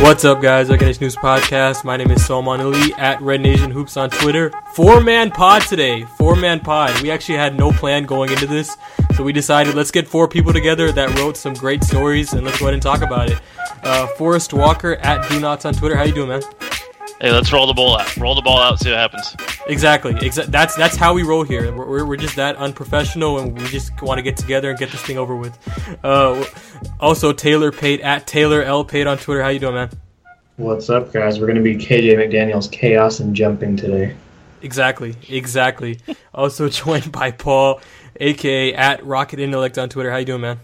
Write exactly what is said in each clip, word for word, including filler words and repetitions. What's up, guys? Red Nation Hoops podcast. My name is Salman Ali at Red Nation Hoops on Twitter. Four-man pod today. Four-man pod. We actually had no plan going into this, so we decided let's get four people together that wrote some great stories, and let's go ahead and talk about it. Uh, Forrest Walker at D-Nots on Twitter. How you doing, man? Hey, let's roll the ball out. Roll the ball out and see what happens. Exactly. Exa- that's that's how we roll here. We're, we're just that unprofessional, and we just want to get together and get this thing over with. Uh, also, Taylor Pate at Taylor L Pate on Twitter. How you doing, man? What's up, guys? We're going to be K J McDaniel's chaos and jumping today. Exactly. Exactly. Also joined by Paul, a k a at rocketintellect on Twitter. How you doing, man?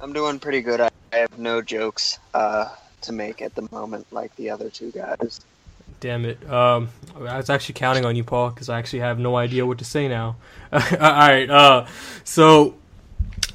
I'm doing pretty good. I have no jokes. Uh... to make at the moment like the other two guys. Damn it. Um, I was actually counting on you, Paul, because I actually have no idea what to say now. All right. Uh, so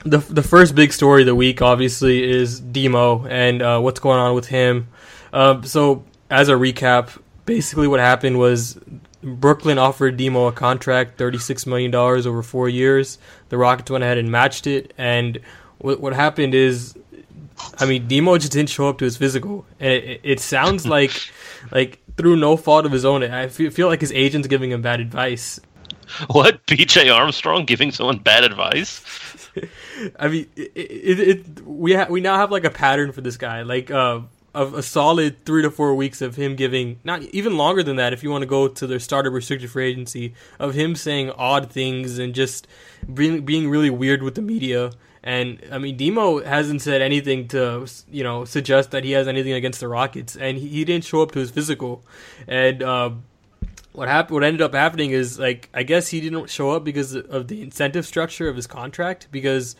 the the first big story of the week, obviously, is Demo and uh, what's going on with him. Um, so as a recap, basically what happened was Brooklyn offered Demo a contract, thirty-six million dollars over four years. The Rockets went ahead and matched it. And what what happened is, I mean, Demo just didn't show up to his physical, and it, it sounds like, like through no fault of his own, I feel like his agent's giving him bad advice. What? B J Armstrong giving someone bad advice? I mean, it, it, it, we ha- we now have like a pattern for this guy, like uh, of a solid three to four weeks of him giving, not even longer than that, if you want to go to their starter restricted free agency, of him saying odd things and just being being really weird with the media. And, I mean, Demo hasn't said anything to, you know, suggest that he has anything against the Rockets. And he, he didn't show up to his physical. And uh, what happened? What ended up happening is, like, I guess he didn't show up because of the incentive structure of his contract. Because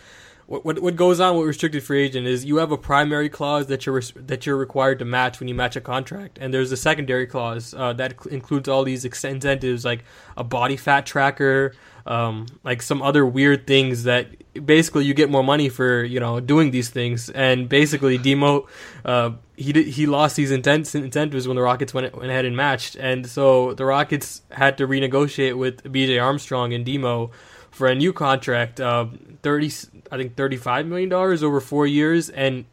what what, what goes on with restricted free agent is you have a primary clause that you're, that you're required to match when you match a contract. And there's a secondary clause uh, that includes all these incentives, like a body fat tracker, um, like some other weird things that... Basically, you get more money for, you know, doing these things. And basically, Demo, uh, he did, he lost these intense incentives when the Rockets went, went ahead and matched. And so the Rockets had to renegotiate with B J Armstrong and Demo for a new contract, uh, thirty, I think thirty-five million dollars over four years. And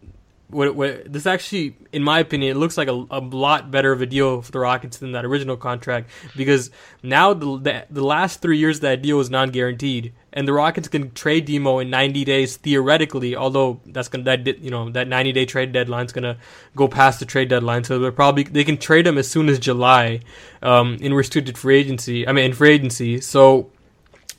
what, what this actually, in my opinion, it looks like a, a lot better of a deal for the Rockets than that original contract, because now the the, the last three years that deal was non-guaranteed. And the Rockets can trade Demo in ninety days theoretically, although that's gonna that you know that ninety day trade deadline's gonna go past the trade deadline, so they're probably they can trade him as soon as July, um, in restricted free agency. I mean, in free agency. So,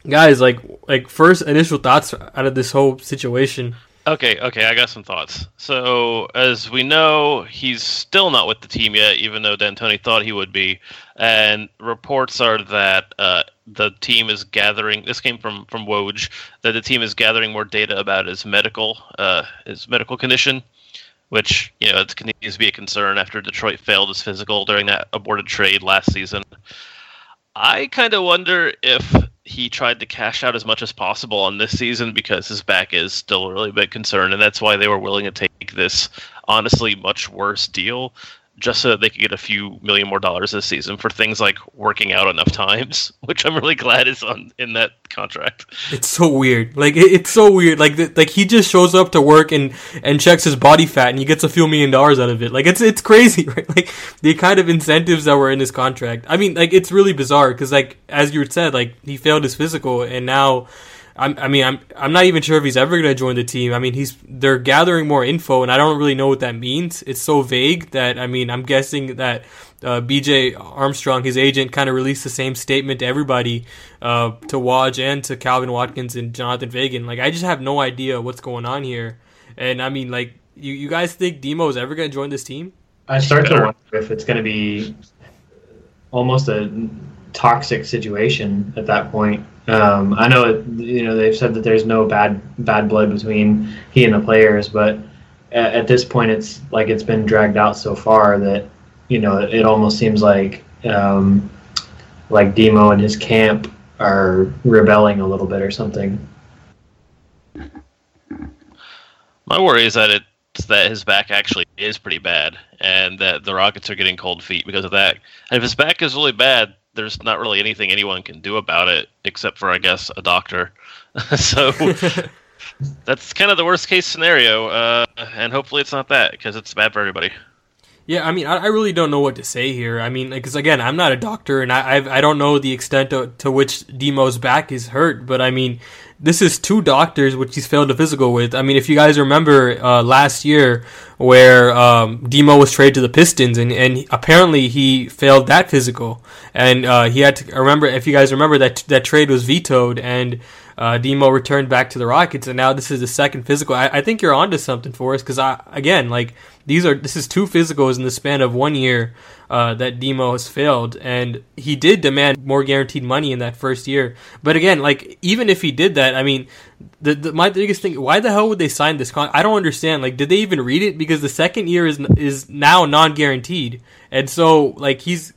guys, like like first initial thoughts out of this whole situation. Okay, okay, I got some thoughts. So, as we know, he's still not with the team yet, even though D'Antoni thought he would be. And reports are that uh, the team is gathering, this came from, from Woj, that the team is gathering more data about his medical uh, his medical condition, which, you know, it continues to be a concern after Detroit failed his physical during that aborted trade last season. I kind of wonder if he tried to cash out as much as possible on this season because his back is still a really big concern, and that's why they were willing to take this, honestly, much worse deal just so that they could get a few million more dollars this season for things like working out enough times, which I'm really glad is on in that contract. It's so weird. Like, it, it's so weird. Like, the, like he just shows up to work and, and checks his body fat, and he gets a few million dollars out of it. Like, it's it's crazy, right? Like, the kind of incentives that were in his contract. I mean, like, it's really bizarre because, like, as you said, like, he failed his physical, and now... I'm, I mean, I'm I'm not even sure if he's ever going to join the team. I mean, he's they're gathering more info, and I don't really know what that means. It's so vague that, I mean, I'm guessing that uh, B J Armstrong, his agent, kind of released the same statement to everybody, uh, to Woj and to Calvin Watkins and Jonathan Vegan. Like, I just have no idea what's going on here. And, I mean, like, you, you guys think Demo is ever going to join this team? I start to wonder if it's going to be almost a toxic situation at that point. Um, I know, it, you know, they've said that there's no bad bad blood between he and the players, but at, at this point, it's like it's been dragged out so far that, you know, it, it almost seems like um, like Demo and his camp are rebelling a little bit or something. My worry is that it's that his back actually is pretty bad, and that the Rockets are getting cold feet because of that. And if his back is really bad, there's not really anything anyone can do about it except for, I guess, a doctor. So that's kind of the worst case scenario, uh, and hopefully it's not that because it's bad for everybody. Yeah, I mean, I, I really don't know what to say here. I mean, because, again, I'm not a doctor, and I I've, I don't know the extent to, to which Demo's back is hurt, but, I mean, this is two doctors which he's failed a physical with. I mean, if you guys remember uh, last year where um, Demo was traded to the Pistons, and, and apparently he failed that physical. And uh, he had to, I remember, if you guys remember, that that trade was vetoed, and uh, Demo returned back to the Rockets, and now this is the second physical. I, I think you're onto something for us, because, I again, like, These are this is two physicals in the span of one year uh, that Demo has failed, and he did demand more guaranteed money in that first year. But again, like even if he did that, I mean, the, the my biggest thing: why the hell would they sign this contract? I don't understand. Like, did they even read it? Because the second year is is now non-guaranteed, and so like he's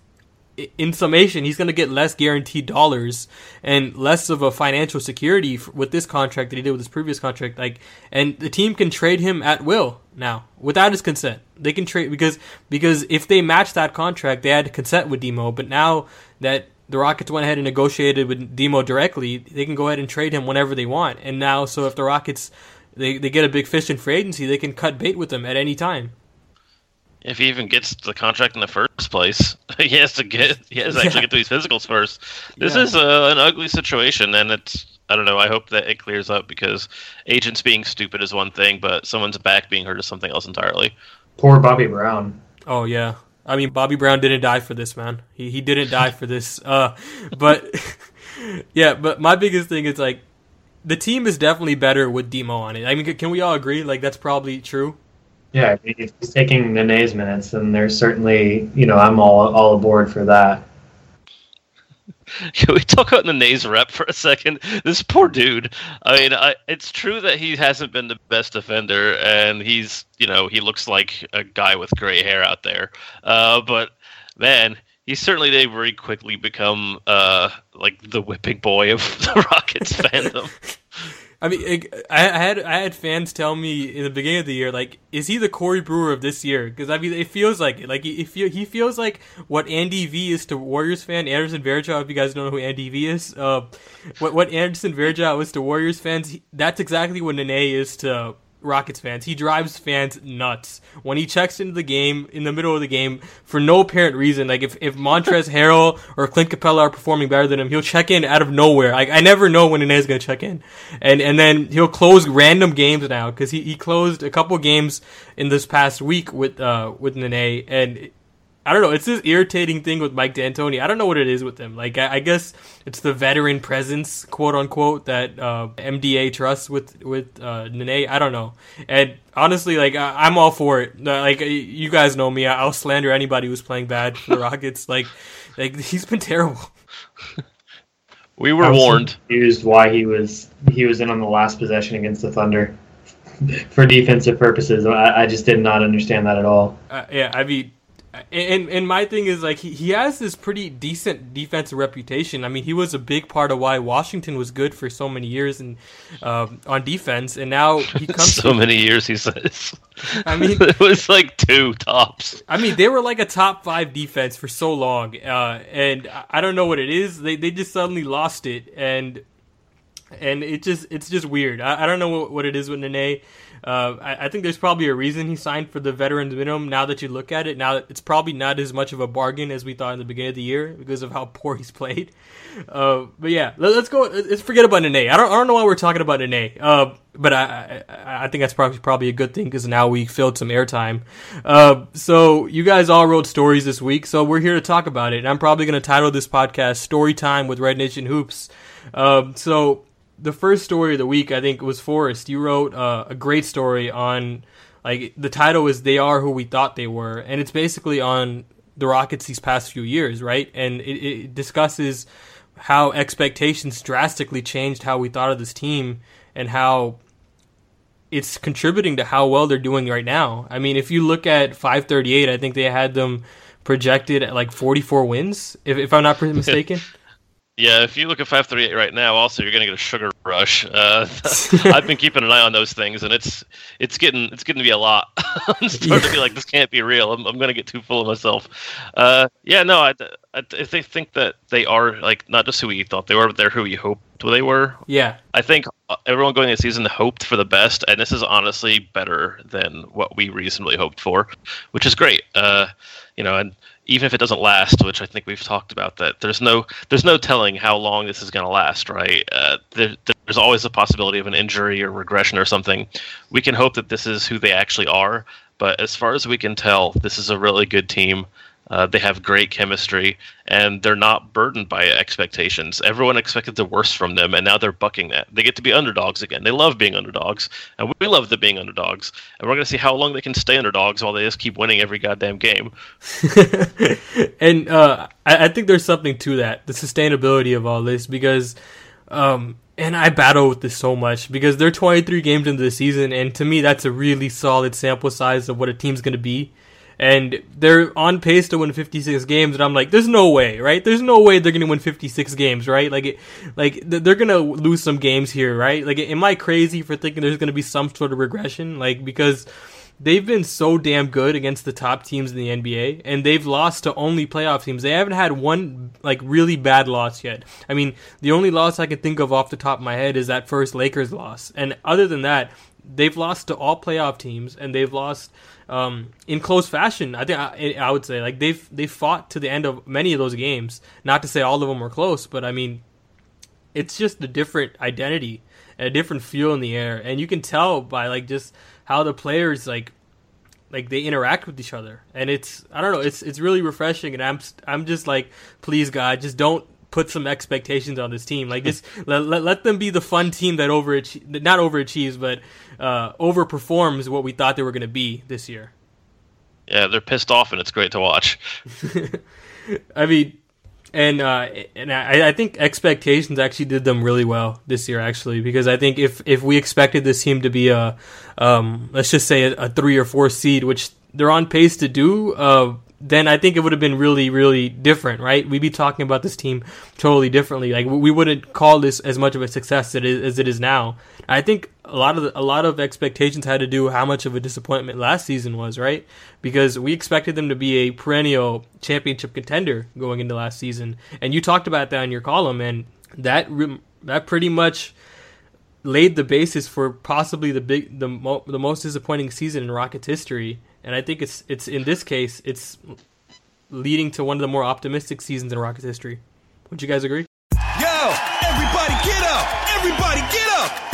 in summation, he's going to get less guaranteed dollars and less of a financial security with this contract that he did with his previous contract. Like, and the team can trade him at will now without his consent. They can trade because because if they matched that contract, they had to consent with Demo. But now that the Rockets went ahead and negotiated with Demo directly, they can go ahead and trade him whenever they want. And now, so if the Rockets they they get a big fish in free agency, they can cut bait with them at any time. If he even gets the contract in the first place, he has to get he has to actually yeah. get to these physicals first. This yeah. is a, an ugly situation, and it's I don't know. I hope that it clears up because agents being stupid is one thing, but someone's back being hurt is something else entirely. Poor Bobby Brown. Oh yeah, I mean Bobby Brown didn't die for this, man. He he didn't die for this. Uh, but yeah, but my biggest thing is like the team is definitely better with Demo on it. I mean, can we all agree? Like that's probably true. Yeah, if he's taking Nene's minutes, and there's certainly, you know, I'm all all aboard for that. Can we talk about Nene's rep for a second? This poor dude. I mean, I, it's true that he hasn't been the best defender, and he's, you know, he looks like a guy with gray hair out there. Uh, but, man, he certainly did very quickly become, uh, like, the whipping boy of the Rockets fandom. I mean, I had I had fans tell me in the beginning of the year, like, is he the Corey Brewer of this year? Because I mean, it feels like it. Like he he feels like what Andy V is to Warriors fan Anderson Varejão. If you guys don't know who Andy V is, uh, what what Anderson Varejão is to Warriors fans, that's exactly what Nene is to Rockets fans. He drives fans nuts when he checks into the game in the middle of the game for no apparent reason. Like if, if Montrezl Harrell or Clint Capella are performing better than him, he'll check in out of nowhere. Like I never know when Nene's gonna check in, and and then he'll close random games now because he, he closed a couple games in this past week with uh with Nene, and I don't know. It's this irritating thing with Mike D'Antoni. I don't know what it is with him. Like I, I guess it's the veteran presence, quote unquote, that uh, M D A trusts with with uh, Nene. I don't know. And honestly, like I, I'm all for it. Like you guys know me, I'll slander anybody who's playing bad for the Rockets. like, like he's been terrible. We were I was warned. Confused why he was he was in on the last possession against the Thunder for defensive purposes. I, I just did not understand that at all. Uh, yeah, I mean. And and my thing is, like, he, he has this pretty decent defensive reputation. I mean, he was a big part of why Washington was good for so many years and um, on defense, and now he comes... so to, many years, he says. I mean... it was, like, two tops. I mean, they were, like, a top-five defense for so long, uh, and I don't know what it is. They they just suddenly lost it, and and it just it's just weird. I, I don't know what, what it is with Nene. Uh, I, I think there's probably a reason he signed for the veterans minimum. Now that you look at it, now it's probably not as much of a bargain as we thought in the beginning of the year because of how poor he's played. Uh, but yeah, let, let's go. Let's forget about Nene. I don't. I don't know why we're talking about Nene. Uh, but I, I. I think that's probably probably a good thing because now we filled some airtime. Uh, so you guys all wrote stories this week, so we're here to talk about it. And I'm probably going to title this podcast "Story Time with Red Nation Hoops." Uh, so. The first story of the week, I think, was Forrest. You wrote uh, a great story on, like, the title is They Are Who We Thought They Were, and it's basically on the Rockets these past few years, right? And it, it discusses how expectations drastically changed how we thought of this team and how it's contributing to how well they're doing right now. I mean, if you look at five thirty-eight, I think they had them projected at, like, forty-four wins, if, if I'm not mistaken. Yeah, if you look at five thirty-eight right now, also you're going to get a sugar rush. Uh, I've been keeping an eye on those things, and it's it's getting it's getting to be a lot. I'm starting yeah. to be like, this can't be real. I'm I'm going to get too full of myself. Uh, yeah, no, I, I, I think that they are like not just who we thought they were, but they're who we hoped they were. Yeah, I think everyone going into the season hoped for the best, and this is honestly better than what we reasonably hoped for, which is great. Uh, you know, and. Even if it doesn't last, which I think we've talked about, that there's no there's no telling how long this is going to last, right? Uh, there, there's always a possibility of an injury or regression or something. We can hope that this is who they actually are, but as far as we can tell, this is a really good team. Uh, they have great chemistry, and they're not burdened by expectations. Everyone expected the worst from them, and now they're bucking that. They get to be underdogs again. They love being underdogs, and we love the being underdogs. And we're going to see how long they can stay underdogs while they just keep winning every goddamn game. and uh, I, I think there's something to that, the sustainability of all this, because... Um, And I battle with this so much because they're twenty-three games into the season, and to me, that's a really solid sample size of what a team's going to be. And they're on pace to win fifty-six games, and I'm like, there's no way, right? There's no way they're going to win fifty-six games, right? Like, it, like they're going to lose some games here, right? Like, am I crazy for thinking there's going to be some sort of regression? Like, because they've been so damn good against the top teams in the N B A, and they've lost to only playoff teams. They haven't had one, like, really bad loss yet. I mean, the only loss I can think of off the top of my head is that first Lakers loss. And other than that, they've lost to all playoff teams, and they've lost... Um, in close fashion, I think I, I would say like they've they fought to the end of many of those games. Not to say all of them were close, but I mean, it's just a different identity and a different feel in the air, and you can tell by like just how the players like like they interact with each other, and it's I don't know, it's it's really refreshing, and I'm I'm just like, please God, just don't put some expectations on this team. Like, just let, let let them be the fun team that overachie- not overachieves, but uh, overperforms what we thought they were going to be this year. Yeah, they're pissed off, and it's great to watch. I mean, and uh, and I, I think expectations actually did them really well this year, actually, because I think if, if we expected this team to be a, um, let's just say a, a three or four seed, which they're on pace to do, uh, then I think it would have been really, really different, right? We'd be talking about this team totally differently. Like, we wouldn't call this as much of a success as it is now. I think a lot of the, a lot of expectations had to do with how much of a disappointment last season was, right? Because we expected them to be a perennial championship contender going into last season, and you talked about that in your column, and that re- that pretty much laid the basis for possibly the big, the, mo- the most disappointing season in Rockets history. And I think it's it's in this case, it's leading to one of the more optimistic seasons in Rockets history. Would you guys agree? Yo, everybody get up! Everybody get up!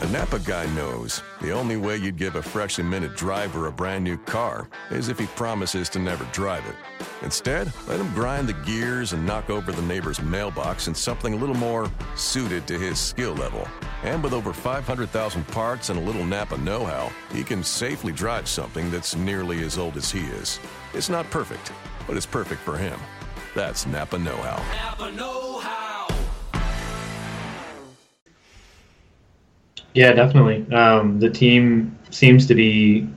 The Napa guy knows the only way you'd give a freshly minted driver a brand new car is if he promises to never drive it. Instead, let him grind the gears and knock over the neighbor's mailbox in something a little more suited to his skill level. And with over five hundred thousand parts and a little Napa know-how, he can safely drive something that's nearly as old as he is. It's not perfect, but it's perfect for him. That's Napa know-how. Napa know-how. Yeah, definitely. Um, the team seems to be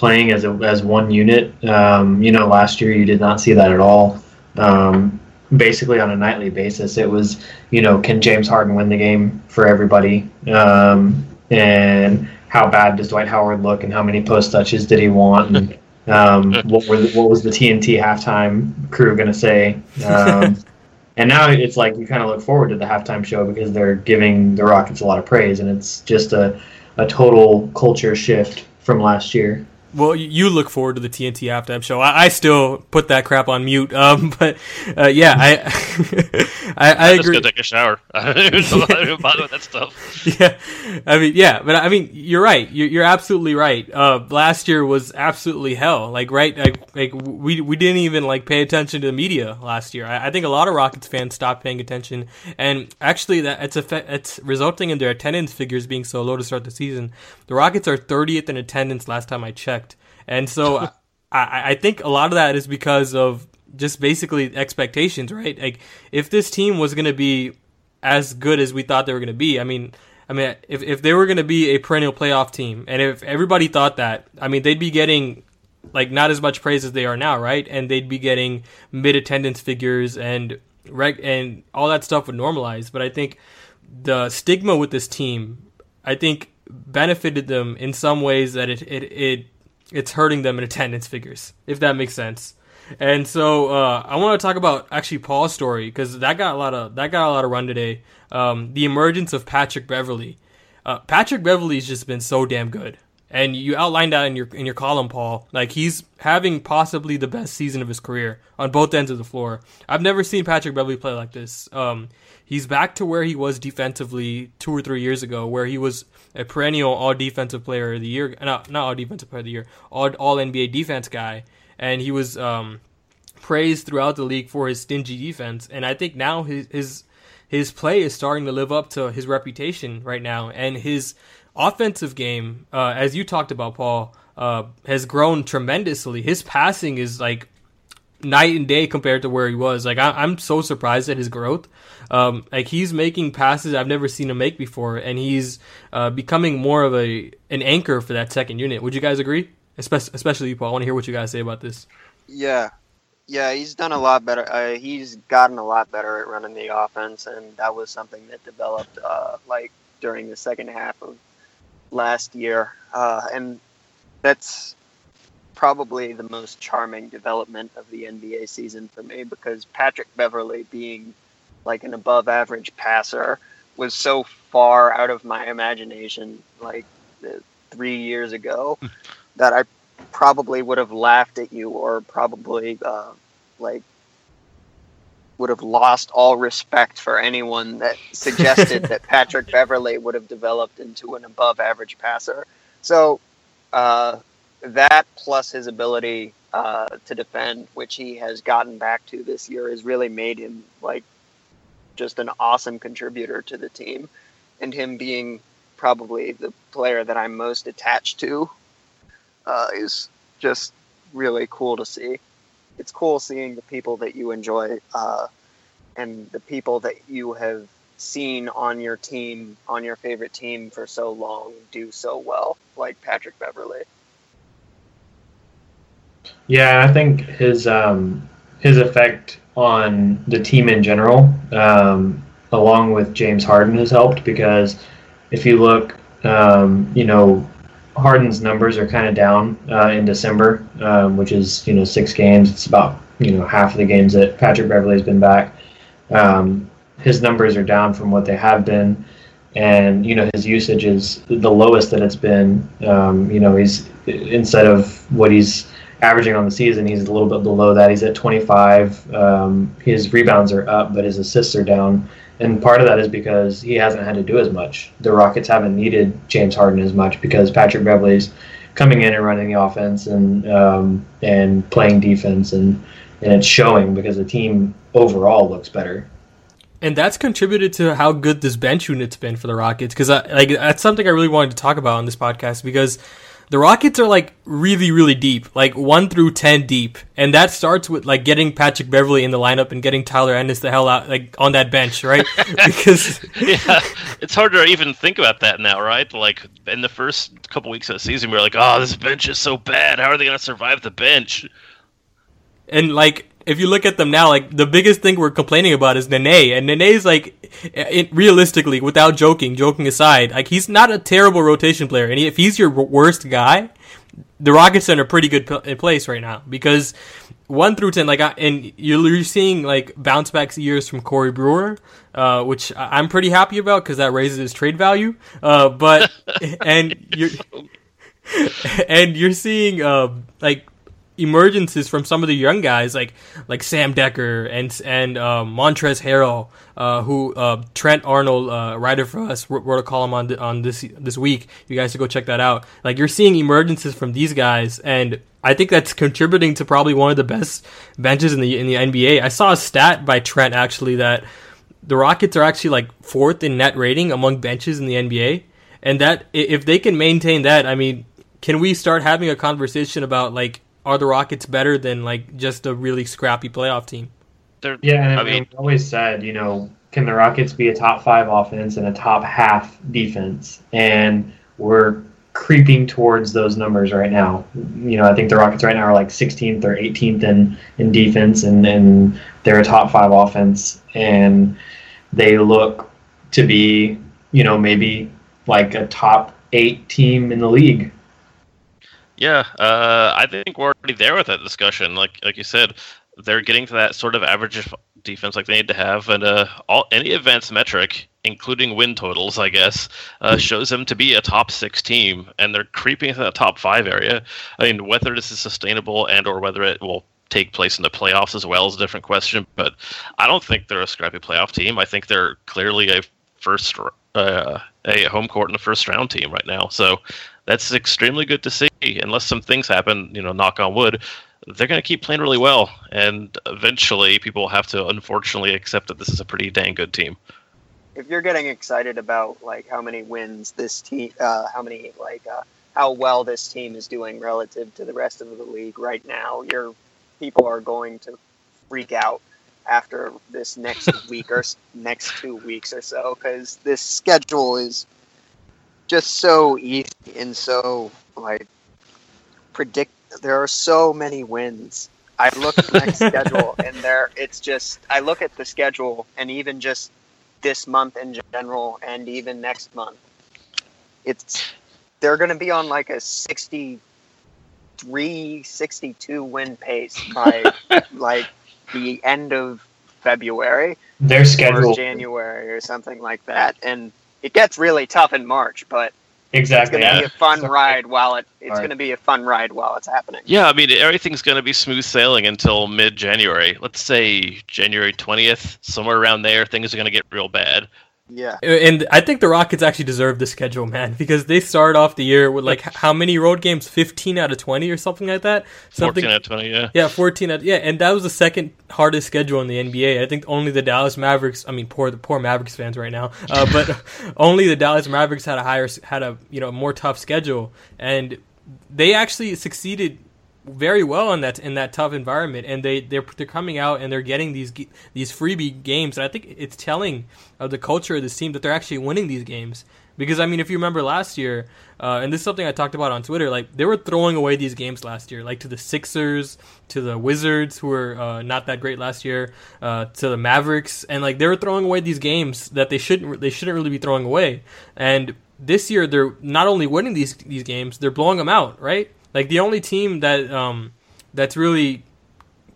playing as a, as one unit. Um, you know, last year you did not see that at all. Um, basically on a nightly basis, it was, you know, can James Harden win the game for everybody? Um, and how bad does Dwight Howard look, and how many post touches did he want? And um, what were the, what was the T N T halftime crew going to say? Um, and now it's like you kind of look forward to the halftime show because they're giving the Rockets a lot of praise, and it's just a, a total culture shift from last year. Well, you look forward to the T N T halftime show. I, I still put that crap on mute. Um, but uh, yeah, I I, I, I just agree. Go take a shower. I don't even bother with that stuff. Yeah, I mean, yeah, but I mean, you're right. You're, you're absolutely right. Uh, last year was absolutely hell. Like, right, like, like we we didn't even like pay attention to the media last year. I, I think a lot of Rockets fans stopped paying attention, and actually, that it's a, it's resulting in their attendance figures being so low to start the season. The Rockets are thirtieth in attendance last time I checked. And so I, I think a lot of that is because of just basically expectations, right? Like, if this team was going to be as good as we thought they were going to be, I mean, I mean, if if they were going to be a perennial playoff team, and if everybody thought that, I mean, they'd be getting like not as much praise as they are now, right? And they'd be getting mid attendance figures and reg- and all that stuff would normalize. But I think the stigma with this team, I think, benefited them in some ways that it it. it it's hurting them in attendance figures, if that makes sense. And so uh, I want to talk about actually Paul's story, because that got a lot of that got a lot of run today. Um, the emergence of Patrick Beverley. Uh, Patrick Beverley's just been so damn good, and you outlined that in your in your column, Paul. Like, he's having possibly the best season of his career on both ends of the floor. I've never seen Patrick Beverley play like this. Um, he's back to where he was defensively two or three years ago, where he was a perennial all-defensive player of the year. Not, not all-defensive player of the year. All, all-N B A defense guy. And he was um, praised throughout the league for his stingy defense. And I think now his, his his play is starting to live up to his reputation right now. And his offensive game, uh, as you talked about, Paul, uh, has grown tremendously. His passing is like night and day compared to where he was. Like, I, I'm so surprised at his growth. Um, like, he's making passes I've never seen him make before, and he's uh, becoming more of a an anchor for that second unit. Would you guys agree? Especially, especially you, Paul. I want to hear what you guys say about this. Yeah, yeah, he's done a lot better. Uh, he's gotten a lot better at running the offense, and that was something that developed uh, like during the second half of last year, uh, and that's probably the most charming development of the N B A season for me, because Patrick Beverley being like an above average passer was so far out of my imagination like uh, three years ago that I probably would have laughed at you, or probably uh, like would have lost all respect for anyone that suggested that Patrick Beverley would have developed into an above average passer. So uh that plus his ability uh, to defend, which he has gotten back to this year, has really made him like just an awesome contributor to the team, and him being probably the player that I'm most attached to uh, is just really cool to see. It's cool seeing the people that you enjoy uh, and the people that you have seen on your team, on your favorite team for so long, do so well, like Patrick Beverley. Yeah, I think his um, his effect on the team in general, um, along with James Harden, has helped, because if you look, um, you know, Harden's numbers are kind of down uh, in December, um, which is, you know, six games. It's about, you know, half of the games that Patrick Beverley's been back. Um, his numbers are down from what they have been. And, you know, his usage is the lowest that it's been. Um, you know, he's, instead of what he's averaging on the season, he's a little bit below that. He's at twenty-five. Um, his rebounds are up, but his assists are down. And part of that is because he hasn't had to do as much. The Rockets haven't needed James Harden as much because Patrick Beverley's coming in and running the offense and um, and playing defense, and, and it's showing because the team overall looks better. And that's contributed to how good this bench unit's been for the Rockets, because like that's something I really wanted to talk about on this podcast, because the Rockets are like really, really deep, like one through ten deep. And that starts with like getting Patrick Beverly in the lineup and getting Tyler Ennis the hell out, like on that bench, right? Because yeah, it's hard to even think about that now, right? Like in the first couple weeks of the season, we were like, oh, this bench is so bad. How are they going to survive the bench? And like, if you look at them now, like the biggest thing we're complaining about is Nene, and Nene's like, it, realistically, without joking, joking aside, like he's not a terrible rotation player. And if he's your worst guy, the Rockets are in a pretty good p- place right now because one through ten, like, I, and you're, you're seeing like bounce back years from Corey Brewer, uh, which I'm pretty happy about because that raises his trade value. Uh, but and you're and you're seeing uh, like. emergences from some of the young guys like like Sam Decker and and uh, Montrezl Harrell, uh, who uh, Trent Arnold, uh, writer for us, wrote a column on on this this week. You guys should go check that out. Like you're seeing emergences from these guys, and I think that's contributing to probably one of the best benches in the in the N B A. I saw a stat by Trent actually that the Rockets are actually like fourth in net rating among benches in the N B A, and that if they can maintain that, I mean, can we start having a conversation about like, are the Rockets better than like just a really scrappy playoff team? They're, yeah, and I mean, we always said, you know, can the Rockets be a top five offense and a top half defense? And we're creeping towards those numbers right now. You know, I think the Rockets right now are like sixteenth or eighteenth in, in defense, and then they're a top five offense, and they look to be, you know, maybe like a top eight team in the league. Yeah, uh, I think we're already there with that discussion. Like like you said, they're getting to that sort of average defense like they need to have, and uh, all any advanced metric, including win totals, I guess, uh, shows them to be a top six team, and they're creeping into that top five area. I mean, whether this is sustainable and or whether it will take place in the playoffs as well is a different question, but I don't think they're a scrappy playoff team. I think they're clearly a first uh, a home court in the first round team right now, so that's extremely good to see. Unless some things happen, you know, knock on wood, they're going to keep playing really well. And eventually people have to, unfortunately, accept that this is a pretty dang good team. If you're getting excited about, like, how many wins this team, uh, how many, like, uh, how well this team is doing relative to the rest of the league right now, your people are going to freak out after this next week or next two weeks or so, because this schedule is just so easy and so, like, predict. There are so many wins. I look at the next schedule, and there, it's just, I look at the schedule, and even just this month in general, and even next month, it's, they're going to be on, like, a sixty-three, sixty-two win pace by, like, the end of February. Their schedule. Or January, or something like that, and it gets really tough in March, but exactly, it's going to yeah. be a fun ride while it it's right. going to be a fun ride while it's happening. Yeah, I mean everything's going to be smooth sailing until mid-January. Let's say January twentieth, somewhere around there, things are going to get real bad. Yeah, and I think the Rockets actually deserve the schedule, man, because they start off the year with like how many road games? fifteen out of twenty or something like that. Something, fourteen out of twenty, yeah. Yeah, fourteen out. Yeah, and that was the second hardest schedule in the N B A. I think only the Dallas Mavericks. I mean, poor the poor Mavericks fans right now. Uh, but only the Dallas Mavericks had a higher had a you know more tough schedule, and they actually succeeded very well in that in that tough environment, and they they're, they're coming out and they're getting these these freebie games, and I think it's telling of the culture of this team that they're actually winning these games, because I mean if you remember last year, uh and this is something I talked about on Twitter, like they were throwing away these games last year, like to the Sixers, to the Wizards, who were uh not that great last year, uh to the Mavericks, and like they were throwing away these games that they shouldn't they shouldn't really be throwing away. And this year they're not only winning these these games, they're blowing them out, right? Like the only team that um, that's really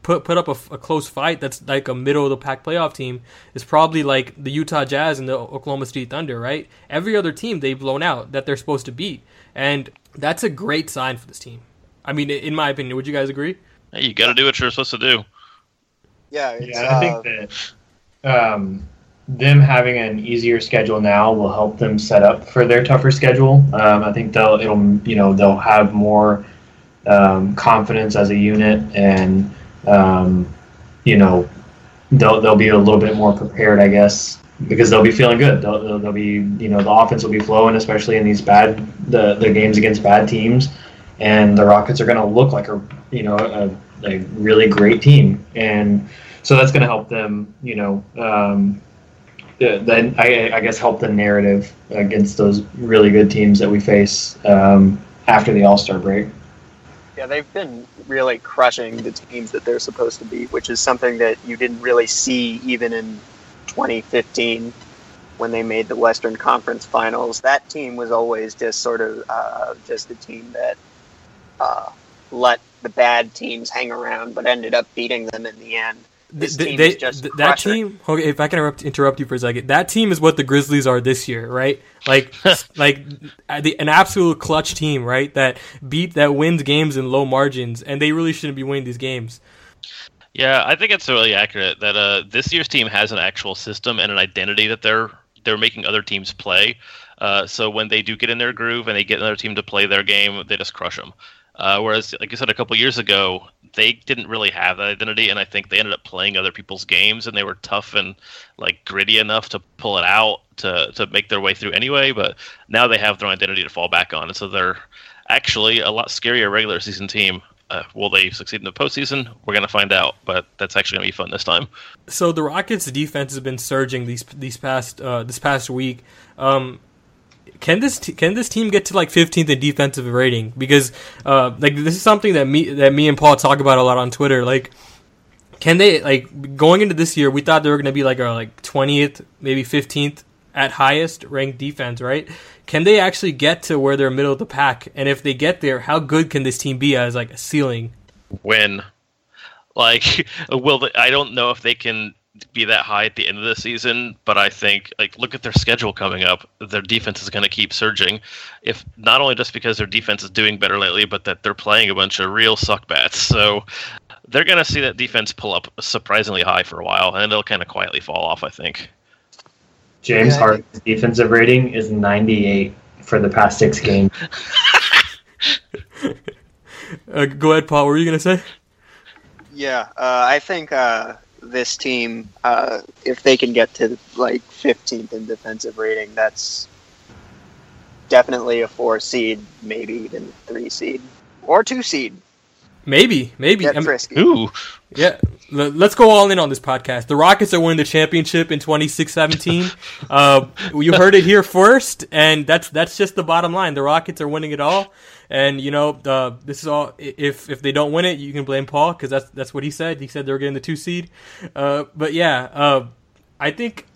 put put up a, a close fight that's like a middle of the pack playoff team is probably like the Utah Jazz and the Oklahoma City Thunder, right? Every other team they've blown out that they're supposed to beat, and that's a great sign for this team. I mean, in my opinion, would you guys agree? Hey, you got to do what you're supposed to do. Yeah, it's, yeah. I think that um, them having an easier schedule now will help them set up for their tougher schedule. Um, I think they'll it'll you know they'll have more um, confidence as a unit, and um, you know they'll they'll be a little bit more prepared, I guess, because they'll be feeling good. They'll they'll, they'll be you know the offense will be flowing, especially in these bad the, the games against bad teams. and the Rockets are going to look like a you know a, a really great team, and so that's going to help them. You know, um, then I, I guess help the narrative against those really good teams that we face um, after the All-Star break. Yeah, they've been really crushing the teams that they're supposed to beat, which is something that you didn't really see even in twenty fifteen when they made the Western Conference Finals. That team was always just sort of uh, just a team that uh, let the bad teams hang around, but ended up beating them in the end. This the, team they, is just th- that team. Okay, if I can interrupt, interrupt you for a second, that team is what the Grizzlies are this year, right? Like, like the, an absolute clutch team, right? That beat that wins games in low margins, and they really shouldn't be winning these games. Yeah, I think it's really accurate that uh, this year's team has an actual system and an identity that they're they're making other teams play. Uh, so when they do get in their groove and they get another team to play their game, they just crush them. Uh, whereas, like you said, a couple years ago, they didn't really have that identity, and I think they ended up playing other people's games, and they were tough and like gritty enough to pull it out to to make their way through anyway. But now they have their own identity to fall back on, and so they're actually a lot scarier regular season team. Uh, will they succeed in the postseason? We're going to find out, but that's actually going to be fun this time. So the Rockets' defense has been surging these these past uh, this past week. Um, Can this t- can this team get to like fifteenth in defensive rating? Because uh, like this is something that me that me and Paul talk about a lot on Twitter. Like, can they like going into this year? We thought they were going to be like a like twentieth, maybe fifteenth at highest ranked defense, right? Can they actually get to where they're middle of the pack? And if they get there, how good can this team be as like a ceiling? When, like, will they, I don't know if they can be that high at the end of the season, but I think, like, look at their schedule coming up. Their defense is going to keep surging, if not only just because their defense is doing better lately, but that they're playing a bunch of real suckbats. So they're going to see that defense pull up surprisingly high for a while, and it'll kind of quietly fall off, I think. James Harden's defensive rating is ninety-eight for the past six games. uh, go ahead, Paul. What were you going to say? Yeah, uh, I think... Uh... this team, uh, if they can get to like fifteenth in defensive rating, that's definitely a four seed, maybe even three seed or two seed. Maybe, maybe. Get frisky. Ooh, yeah. L- let's go all in on this podcast. The Rockets are winning the championship in twenty sixteen. uh, you heard it here first, and that's that's just the bottom line. The Rockets are winning it all, and you know uh, this is all. If if they don't win it, you can blame Paul because that's that's what he said. He said they were getting the two seed. Uh, but yeah, uh, I think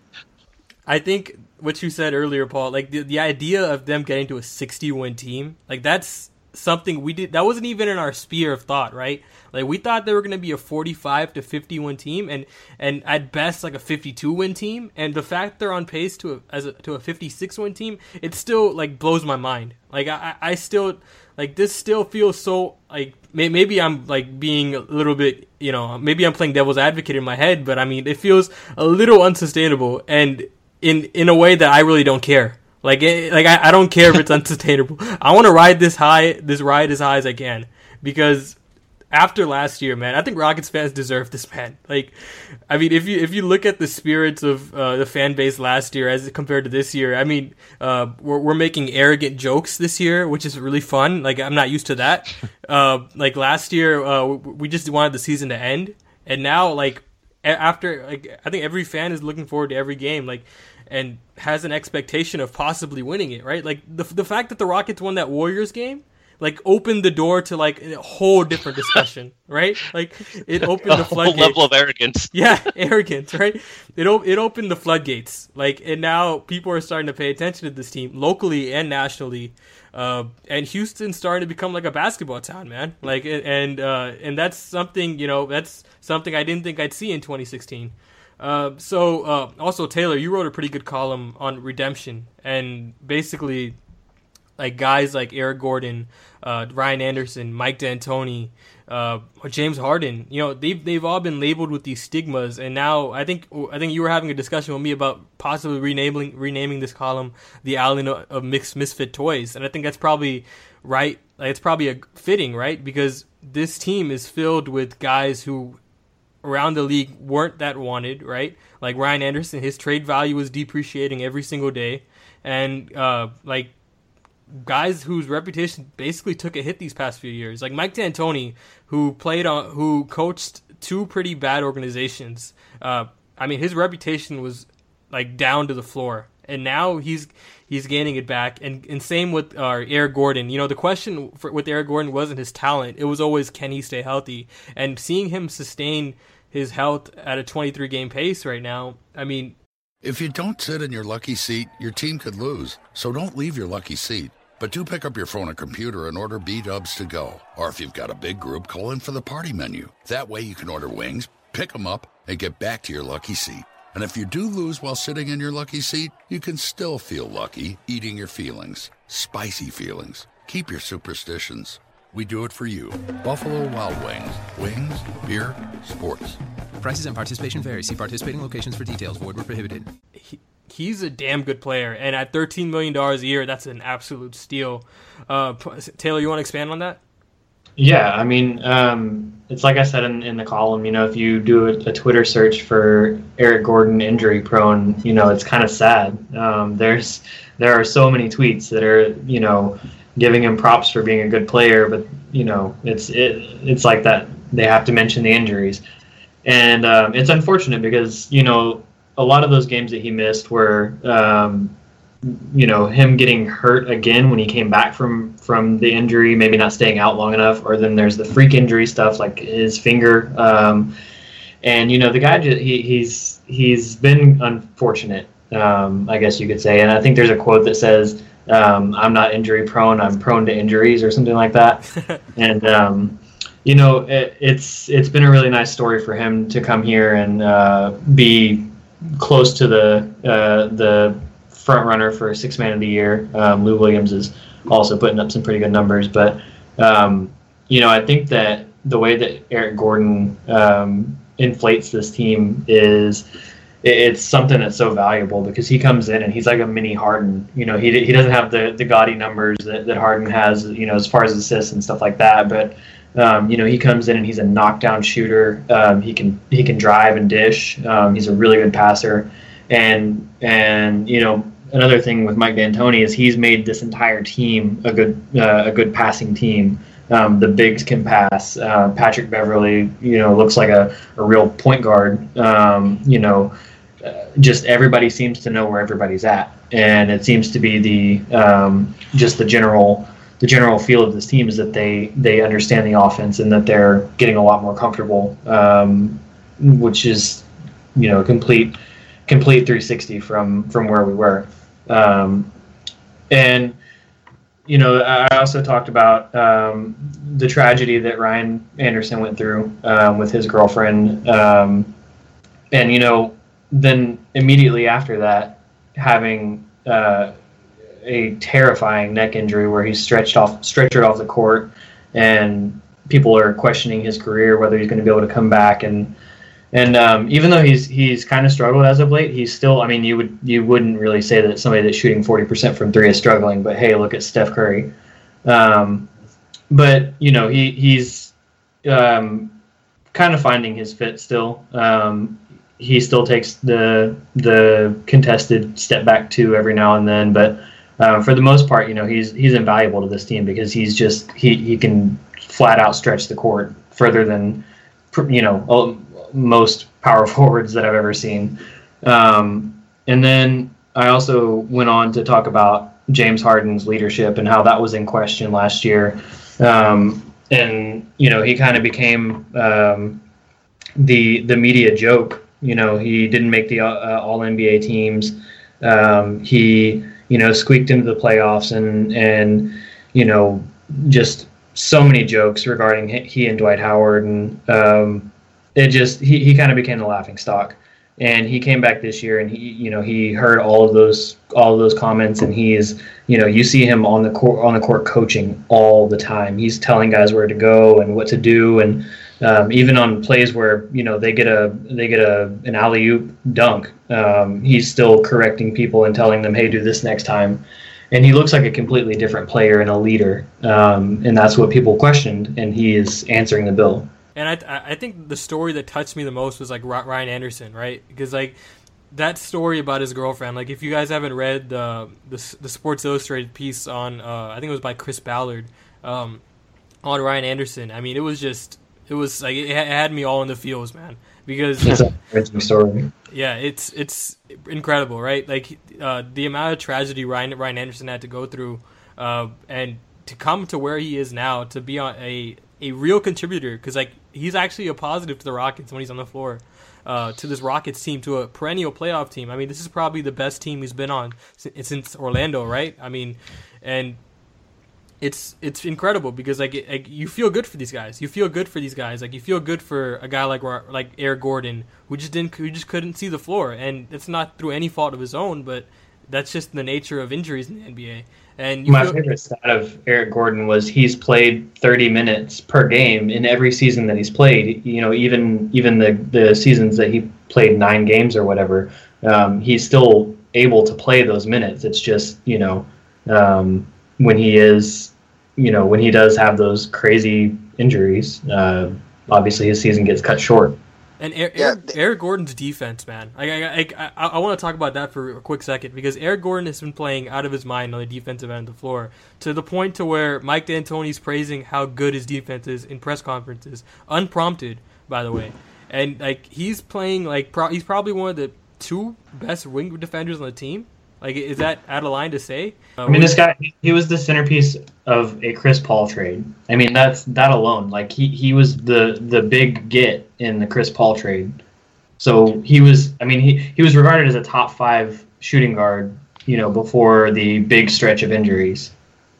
I think what you said earlier, Paul, like the the idea of them getting to a sixty-win team, like that's something we did that wasn't even in our sphere of thought, right? Like we thought they were going to be a forty-five to fifty-one team, and and at best like a fifty-two win team. And the fact they're on pace to a, as a, to a fifty-six win team, it still like blows my mind. Like I, I still like this still feels so like may, maybe I'm like being a little bit you know maybe I'm playing devil's advocate in my head, but I mean it feels a little unsustainable, and in in a way that I really don't care. Like, like I, I don't care if it's unsustainable. I want to ride this high, this ride as high as I can, because after last year, man, I think Rockets fans deserve this, man. Like, I mean, if you if you look at the spirits of uh, the fan base last year as compared to this year, I mean, uh, we're we're making arrogant jokes this year, which is really fun. Like, I'm not used to that. Uh, like last year, uh, we just wanted the season to end, and now like after, like I think every fan is looking forward to every game, like. And has an expectation of possibly winning it, right? Like the the fact that the Rockets won that Warriors game, like opened the door to like a whole different discussion, right? Like it opened a the floodgates. Whole level of arrogance. Yeah, arrogance, right? It o- it opened the floodgates, like, and now people are starting to pay attention to this team locally and nationally. Uh, and Houston's starting to become like a basketball town, man. Like, and uh, and that's something you know that's something I didn't think I'd see in twenty sixteen. Uh, so, uh, also, Taylor, you wrote a pretty good column on redemption, and basically, like, guys like Eric Gordon, uh, Ryan Anderson, Mike D'Antoni, uh, James Harden, you know, they've, they've all been labeled with these stigmas, and now, I think, I think you were having a discussion with me about possibly renaming, renaming this column The Island of Mixed Misfit Toys, and I think that's probably right, like, it's probably a fitting, right, because this team is filled with guys who around the league weren't that wanted, right? Like Ryan Anderson, his trade value was depreciating every single day, and uh, like guys whose reputation basically took a hit these past few years. Like Mike D'Antoni, who played on, who coached two pretty bad organizations. Uh, I mean, his reputation was like down to the floor, and now he's he's gaining it back. And, and same with uh, Eric Gordon. You know, the question for, with Eric Gordon wasn't his talent; it was always, can he stay healthy? And seeing him sustain his health at a twenty-three game pace right now, I mean, if you don't sit in your lucky seat, your team could lose. So don't leave your lucky seat. But do pick up your phone or computer and order B-Dubs to go. Or if you've got a big group, call in for the party menu. That way you can order wings, pick them up, and get back to your lucky seat. And if you do lose while sitting in your lucky seat, you can still feel lucky eating your feelings. Spicy feelings. Keep your superstitions. We do it for you. Buffalo Wild Wings. Wings, beer, sports. Prices and participation vary. See participating locations for details. Void where prohibited. He- He's a damn good player, and at thirteen million dollars a year, that's an absolute steal. Uh, Taylor, you want to expand on that? Yeah, I mean, um, it's like I said in, in the column, you know, if you do a, a Twitter search for Eric Gordon injury prone, you know, it's kind of sad. Um, there's there are so many tweets that are, you know, giving him props for being a good player, but, you know, it's it, it's like that. They have to mention the injuries. And um, it's unfortunate because, you know, a lot of those games that he missed were, um, you know, him getting hurt again when he came back from, from the injury, maybe not staying out long enough, or then there's the freak injury stuff like his finger. Um, and, you know, the guy, he, he's he's been unfortunate, um, I guess you could say. And I think there's a quote that says, um, I'm not injury prone, I'm prone to injuries or something like that. and, um you know, it, it's it's been a really nice story for him to come here and uh, be close to the uh, the front runner for six man of the year. Um, Lou Williams is also putting up some pretty good numbers, but um, you know, I think that the way that Eric Gordon um, inflates this team is it, it's something that's so valuable because he comes in and he's like a mini Harden. You know, he he doesn't have the, the gaudy numbers that, that Harden has, you know, as far as assists and stuff like that, but Um, you know, he comes in and he's a knockdown shooter. Um, he can he can drive and dish. Um, he's a really good passer. And, and you know, another thing with Mike D'Antoni is he's made this entire team a good uh, a good passing team. Um, the bigs can pass. Uh, Patrick Beverly, you know, looks like a, a real point guard. Um, you know, just everybody seems to know where everybody's at. And it seems to be the um, just the general... the general feel of this team is that they, they understand the offense and that they're getting a lot more comfortable, um, which is, you know, complete complete three sixty from, from where we were. Um, and, you know, I also talked about um, the tragedy that Ryan Anderson went through um, with his girlfriend. Um, and, you know, then immediately after that, having uh, – a terrifying neck injury where he's stretched off, stretchered off the court, and people are questioning his career, whether he's going to be able to come back. And and um, even though he's he's kind of struggled as of late, he's still. I mean, you would you wouldn't really say that somebody that's shooting forty percent from three is struggling, but hey, look at Steph Curry. Um, but you know he he's um, kind of finding his fit still. Um, he still takes the the contested step back two every now and then, but. Uh, for the most part, you know, he's he's invaluable to this team because he's just he, he can flat out stretch the court further than, you know, most power forwards that I've ever seen. Um, and then I also went on to talk about James Harden's leadership and how that was in question last year. Um, and, you know, he kind of became um, the the media joke. You know, he didn't make the uh, all N B A teams. Um, he... you know, squeaked into the playoffs and, and you know, just so many jokes regarding he and Dwight Howard. And um, it just, he, he kind of became the laughingstock. And he came back this year and he, you know, he heard all of those, all of those comments and he is, you know, you see him on the court, on the court coaching all the time. He's telling guys where to go and what to do. And um, even on plays where, you know, they get a, they get a, an alley-oop dunk. Um, he's still correcting people and telling them, hey, do this next time. And he looks like a completely different player and a leader. Um, and that's what people questioned. And he is answering the bill. And I I think the story that touched me the most was like Ryan Anderson, right? Because like that story about his girlfriend, like, if you guys haven't read the the, the Sports Illustrated piece on, uh, I think it was by Chris Ballard, um, on Ryan Anderson, I mean, it was just, it was like, it had me all in the feels, man, because it's a crazy story. Yeah, it's it's incredible, right? Like, uh, the amount of tragedy Ryan Ryan Anderson had to go through, uh, and to come to where he is now, to be on a a real contributor, because like he's actually a positive to the Rockets when he's on the floor. Uh, to this Rockets team, to a perennial playoff team. I mean, this is probably the best team he's been on since Orlando, right? I mean, and it's it's incredible because like, it, like you feel good for these guys. You feel good for these guys. Like you feel good for a guy like like Eric Gordon, who just didn't, who just couldn't see the floor, and it's not through any fault of his own, but that's just the nature of injuries in the N B A. And you my feel- favorite stat of Eric Gordon was he's played thirty minutes per game in every season that he's played. You know, even even the, the seasons that he played nine games or whatever, um, he's still able to play those minutes. It's just, you know, um, when he is, you know, when he does have those crazy injuries, uh, obviously his season gets cut short. And Eric, yeah. Eric, Eric Gordon's defense, man. I I I, I, I want to talk about that for a quick second because Eric Gordon has been playing out of his mind on the defensive end of the floor to the point to where Mike D'Antoni's praising how good his defense is in press conferences, unprompted, by the way. And like he's playing like pro- he's probably one of the two best wing defenders on the team. Like, is that out of line to say? Uh, I mean, this guy, he was the centerpiece of a Chris Paul trade. I mean, that's that alone. Like, he, he was the, the big get in the Chris Paul trade. So he was, I mean, he, he was regarded as a top five shooting guard, you know, before the big stretch of injuries.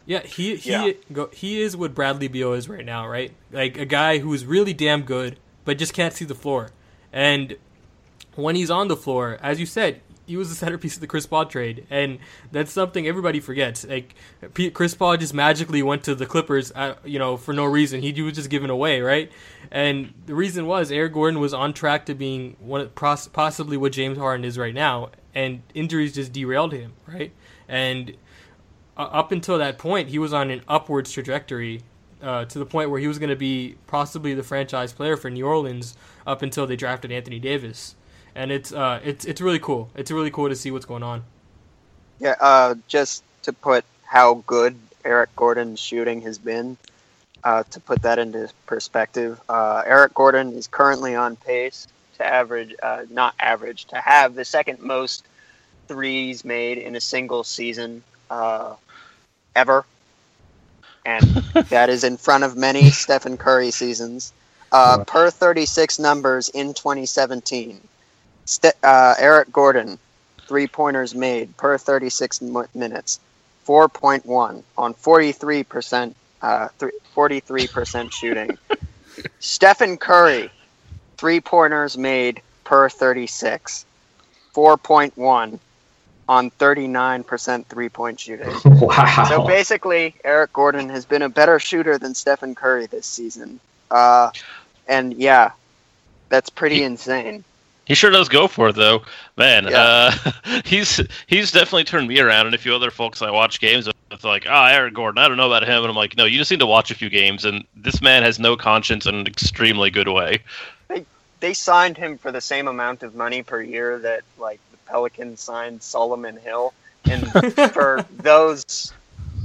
Yeah, he he yeah. Go, he is what Bradley Beal is right now, right? Like, a guy who is really damn good, but just can't see the floor. And when he's on the floor, as you said, he was the centerpiece of the Chris Paul trade, and that's something everybody forgets. Like, Chris Paul just magically went to the Clippers, uh, you know, for no reason. He was just given away, right? And the reason was Eric Gordon was on track to being one, possibly what James Harden is right now, and injuries just derailed him, right? And up until that point, he was on an upwards trajectory uh, to the point where he was going to be possibly the franchise player for New Orleans up until they drafted Anthony Davis. And it's uh, it's it's really cool. It's really cool to see what's going on. Yeah, uh, just to put how good Eric Gordon's shooting has been, uh, to put that into perspective, uh, Eric Gordon is currently on pace to average, uh, not average, to have the second most threes made in a single season uh, ever. And that is in front of many Stephen Curry seasons. Uh, per thirty-six numbers in twenty seventeen. Uh, Eric Gordon, three-pointers made per thirty-six m- minutes, four point one on forty-three percent uh, th- forty-three percent shooting. Stephen Curry, three-pointers made per thirty-six, four point one on thirty-nine percent three-point shooting. Wow. So basically, Eric Gordon has been a better shooter than Stephen Curry this season. Uh, and yeah, that's pretty insane. He sure does go for it, though. Man, yeah. uh, he's he's definitely turned me around, and a few other folks I watch games with, it's like, ah, oh, Eric Gordon, I don't know about him. And I'm like, no, you just need to watch a few games, and this man has no conscience in an extremely good way. They they signed him for the same amount of money per year that, like, the Pelicans signed Solomon Hill. And for those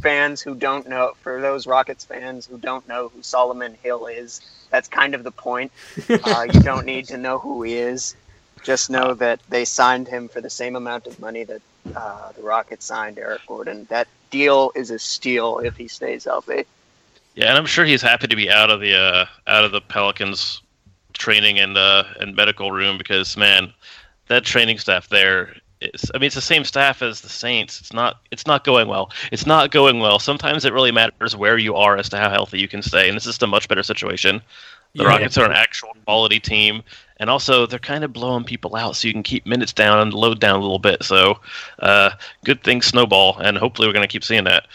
fans who don't know, for those Rockets fans who don't know who Solomon Hill is, that's kind of the point. Uh, you don't need to know who he is. Just know that they signed him for the same amount of money that uh, the Rockets signed Eric Gordon. That deal is a steal if he stays healthy. Yeah, and I'm sure he's happy to be out of the uh, out of the Pelicans training and uh, and medical room because, man, that training staff there is, I mean, it's the same staff as the Saints. It's not it's not going well. It's not going well. Sometimes it really matters where you are as to how healthy you can stay, and this is a much better situation. The yeah, Rockets yeah. are an actual quality team. And also, they're kind of blowing people out, so you can keep minutes down and load down a little bit. So, uh, good things snowball, and hopefully, we're going to keep seeing that.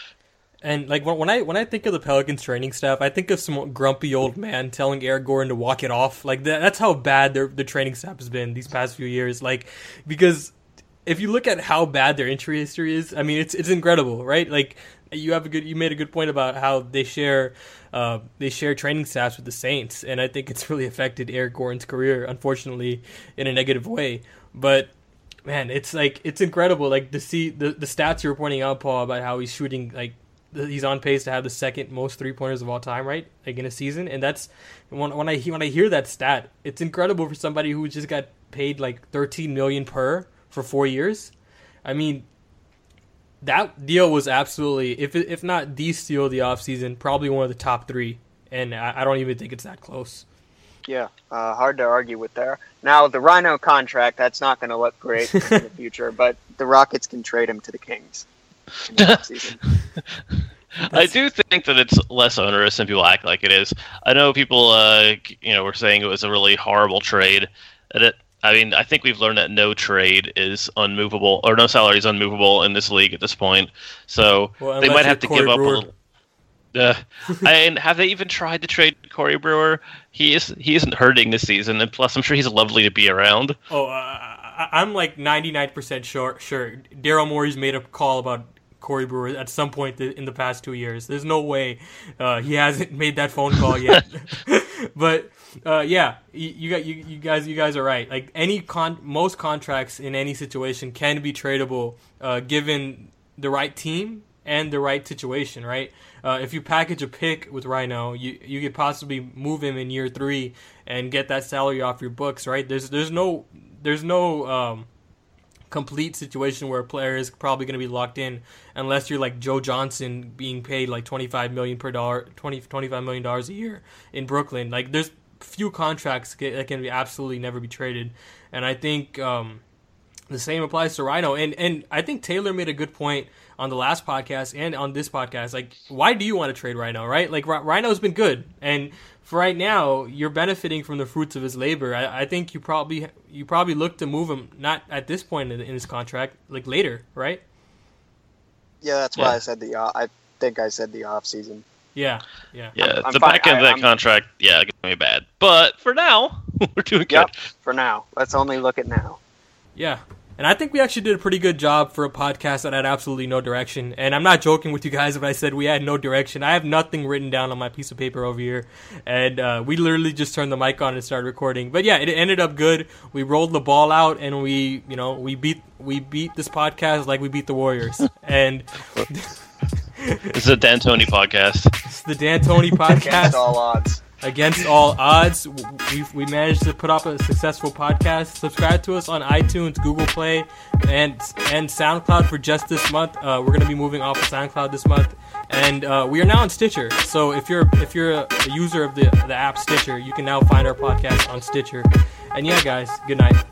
And like when I when I think of the Pelicans training staff, I think of some grumpy old man telling Eric Gordon to walk it off. Like that, that's how bad their the training staff has been these past few years. Like because if you look at how bad their injury history is, I mean, it's it's incredible, right? Like you have a good you made a good point about how they share. Uh, they share training staffs with the Saints, and I think it's really affected Eric Gordon's career, unfortunately, in a negative way. But man, it's like, it's incredible. Like to see the, the stats you were pointing out, Paul, about how he's shooting, like he's on pace to have the second most three pointers of all time, right? Like in a season. And that's when, when I, when I hear that stat, it's incredible for somebody who just got paid like thirteen million per for four years. I mean, that deal was absolutely, if if not the steal of the offseason, probably one of the top three. And I, I don't even think it's that close. Yeah, uh, hard to argue with there. Now, the Rhino contract, that's not going to look great in the future, but the Rockets can trade him to the Kings in the offseason. I do think that it's less onerous than people act like it is. I know people uh, you know, were saying it was a really horrible trade. And it, I mean, I think we've learned that no trade is unmovable, or no salary is unmovable in this league at this point. So well, they might have to Corey give Brewer. up a little. Uh, and have they even tried to trade Corey Brewer? He is he isn't hurting this season, and plus, I'm sure he's lovely to be around. Oh, uh, I'm like ninety-nine percent sure. Sure, Daryl Morey's made a call about Corey Brewer at some point in the past two years. There's no way uh, he hasn't made that phone call yet. But uh, yeah, you, you got you, you guys. You guys are right. Like any con- most contracts in any situation can be tradable, uh, given the right team and the right situation. Right? Uh, if you package a pick with Rhino, you you could possibly move him in year three and get that salary off your books. Right? There's there's no there's no um, complete situation where a player is probably going to be locked in unless you're like Joe Johnson being paid like twenty-five million dollars per dollar, twenty, twenty-five million dollars a year in Brooklyn. Like there's few contracts that can be absolutely never be traded. And I think um, the same applies to Rhino. And, and I think Taylor made a good point on the last podcast and on this podcast. Like, why do you want to trade Rhino, right? Like Rhino's been good. And for right now, you're benefiting from the fruits of his labor. I, I think you probably you probably look to move him, not at this point in, in his contract, like later, right? Yeah, that's yeah. why I said the uh, I think I said the off season. Yeah, yeah. Yeah, I'm, the I'm back end of that I'm, contract, yeah, it's going to be bad. But for now, we're doing yep, good. For now, let's only look at now. Yeah. And I think we actually did a pretty good job for a podcast that had absolutely no direction. And I'm not joking with you guys if I said we had no direction. I have nothing written down on my piece of paper over here. And uh, we literally just turned the mic on and started recording. But yeah, it ended up good. We rolled the ball out and we, you know, we beat we beat this podcast like we beat the Warriors. And it's the D'Antoni podcast. It's the D'Antoni podcast. Against all odds. Against all odds, we we managed to put up a successful podcast. Subscribe to us on iTunes, Google Play, and and SoundCloud for just this month. Uh, we're gonna be moving off of SoundCloud this month, and uh, we are now on Stitcher. So if you're if you're a user of the the app Stitcher, you can now find our podcast on Stitcher. And yeah, guys, good night.